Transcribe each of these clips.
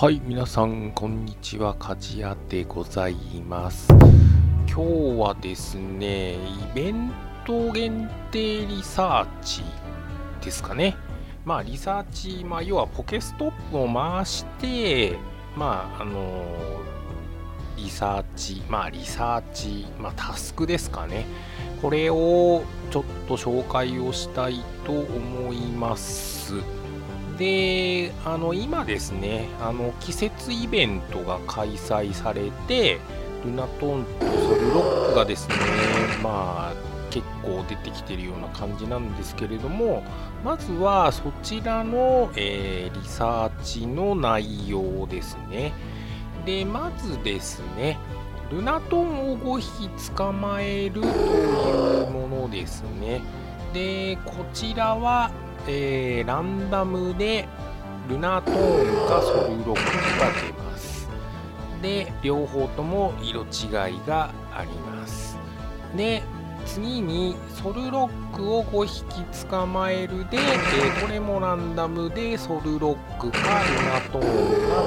はい、皆さんこんにちは、かじやでございます。今日はですね、イベント限定リサーチですかね。リサーチ、要はポケストップを回して、リサーチ、タスクですかね。これをちょっと紹介をしたいと思います。で、今ですね、季節イベントが開催されて、ルナトンとソルロックがですね、結構出てきてるような感じなんですけれども、まずはそちらの、リサーチの内容ですね。で、まずですね、ルナトンを5匹捕まえるというものですね。で、こちらは、ランダムでルナトンかソルロックが出ます。で、両方とも色違いがあります。で、次にソルロックを5匹捕まえるで、これもランダムでソルロックかルナトンが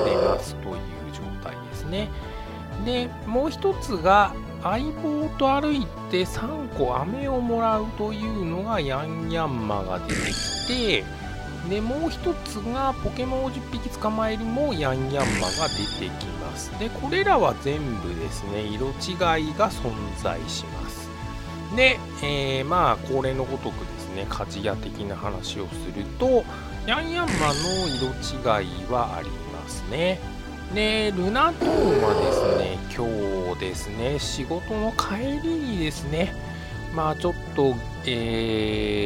出ますという状態ですね。で、もう一つが相棒と歩いて3個飴をもらうというのがヤンヤンマが出てきて、で、もう一つがポケモンを10匹捕まえるもヤンヤンマが出てきます。で、これらは全部ですね、色違いが存在します。で、恒例のごとくですね、カジヤ的な話をすると、ヤンヤンマの色違いはありますね。で、ルナトーンはですね、今日ですね、仕事の帰りにですね、ちょっと、レ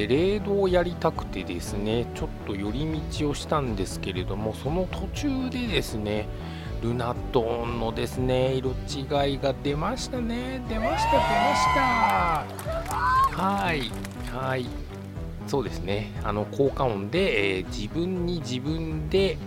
ードをやりたくてですね、ちょっと寄り道をしたんですけれども、その途中でですね、ルナトーンのですね、色違いが出ましたね。出ました。はい。そうですね、効果音で、自分で、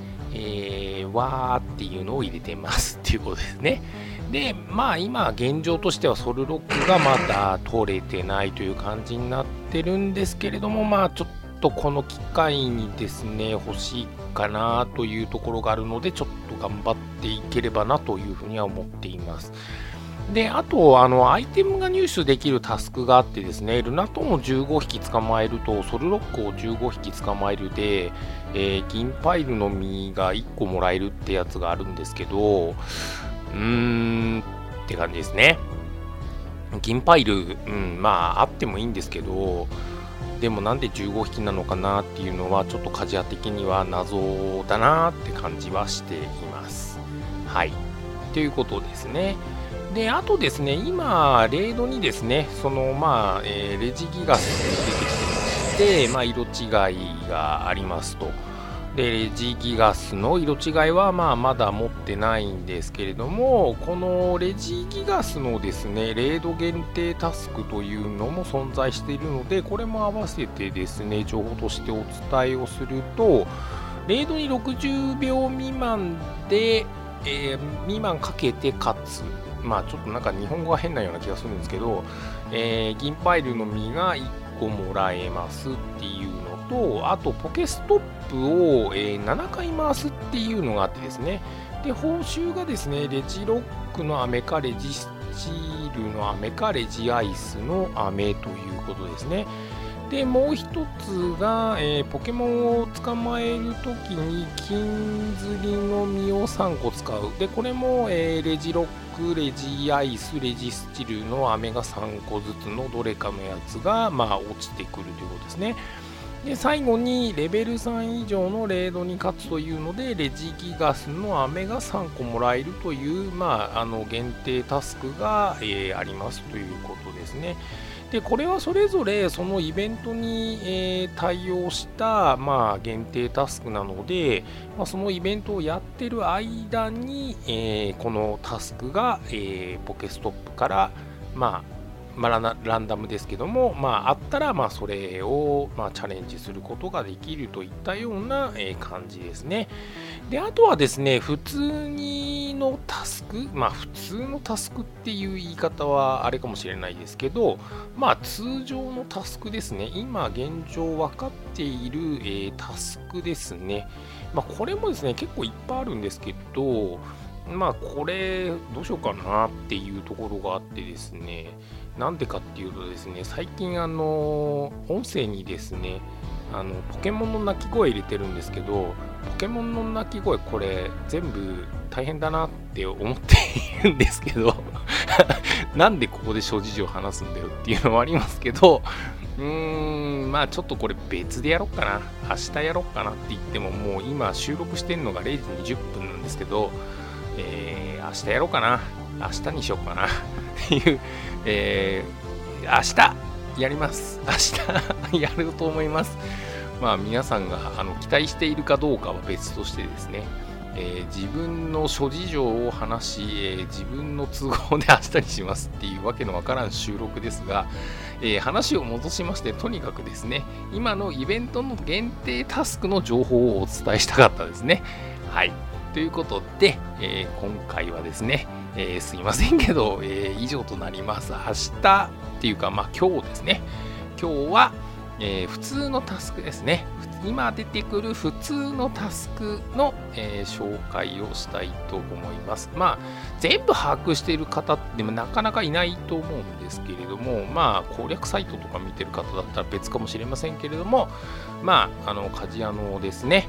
わーっていうのを入れてますっていうことですね。で、今現状としてはソルロックがまだ取れてないという感じになってるんですけれども、ちょっとこの機会にですね、欲しいかなというところがあるので、ちょっと頑張っていければなというふうには思っています。で、あとアイテムが入手できるタスクがあってですね、ルナトンを15匹捕まえるとソルロックを15匹捕まえるで、銀パイルの実が1個もらえるってやつがあるんですけど、って感じですね。銀パイル、あってもいいんですけど、でもなんで15匹なのかなっていうのは、ちょっとカジヤ的には謎だなって感じはしています。はい、ということですね。で、あとですね、今レードにですね、レジギガス出てきてまして、色違いがありますと。で、レジギガスの色違いはまだ持ってないんですけれども、このレジギガスのですね、レード限定タスクというのも存在しているので、これも合わせてですね、情報としてお伝えをすると、レードに60秒未満で、未満かけて勝つ。ちょっとなんか日本語が変なような気がするんですけど、銀パイルの実が1個もらえますっていうのと、あとポケストップを、7回回すっていうのがあってですね、で、報酬がですね、レジロックの飴かレジスチールの飴かレジアイスの飴ということですね。で、もう一つが、ポケモンを捕まえるときに金釣りの実を3個使う。で、これも、レジロック、レジアイス、レジスチルの飴が3個ずつのどれかのやつが、落ちてくるということですね。で、最後にレベル3以上のレードに勝つというので、レジギガスの飴が3個もらえるという、限定タスクが、ありますということですね。で、これはそれぞれそのイベントに、対応した、限定タスクなので、そのイベントをやってる間に、このタスクが、ポケストップから、ランダムですけども、あったら、それを、チャレンジすることができるといったような、感じですね。で、あとはですね、普通にのタスク、まあ普通のタスクっていう言い方はあれかもしれないですけど、まあ通常のタスクですね、今現状分かっている、タスクですね、まあこれもですね、結構いっぱいあるんですけど、まあこれどうしようかなっていうところがあってですね、なんでかっていうとですね、最近音声にですね、ポケモンの鳴き声入れてるんですけど、ポケモンの鳴き声これ全部大変だなって思っているんですけどなんでここで諸事情を話すんだよっていうのもありますけど、まあちょっとこれ別でやろうかな、明日やろうかなって言っても、もう今収録してるのが0時20分なんですけど、明日やろうかな、明日にしようかなっていう、明日やります、明日やると思います。まあ皆さんが期待しているかどうかは別としてですね、自分の諸事情を話し、自分の都合で明日にしますっていうわけのわからん収録ですが、話を戻しまして、とにかくですね、今のイベントの限定タスクの情報をお伝えしたかったですね。はい、ということで、今回はですね、すいませんけど、以上となります。明日っていうか、まあ今日ですね、今日は、普通のタスクですね、今出てくる普通のタスクの、紹介をしたいと思います。まあ全部把握している方ってなかなかいないと思うんですけれども、まあ攻略サイトとか見てる方だったら別かもしれませんけれども、まあカジヤのですね、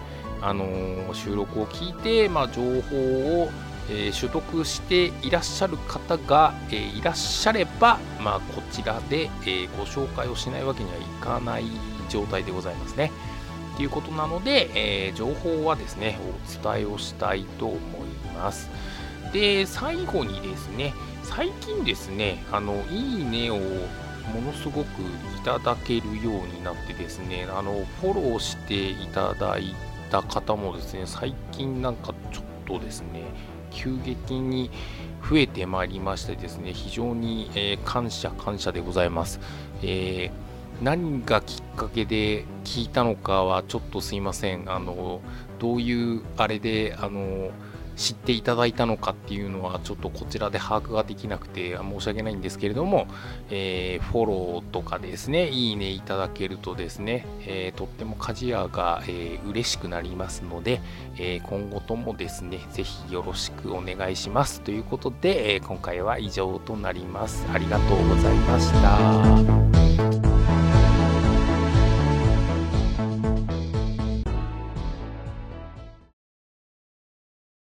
収録を聞いて、まあ情報を取得していらっしゃる方がいらっしゃれば、まあこちらでご紹介をしないわけにはいかない状態でございますね。ということなので、情報はですね、お伝えをしたいと思います。で、最後にですね、最近ですね、いいねをものすごくいただけるようになってですね、フォローしていただいた方もですね、最近なんかちょっとですね、急激に増えてまいりましてですね、非常に、感謝でございます。何がきっかけで聞いたのかはちょっとすいません、どういうあれで知っていただいたのかっていうのはちょっとこちらで把握ができなくて申し訳ないんですけれども、フォローとかですね、いいねいただけるとですね、とってもカジヤが、嬉しくなりますので、今後ともですね、ぜひよろしくお願いしますということで、今回は以上となります。ありがとうございました。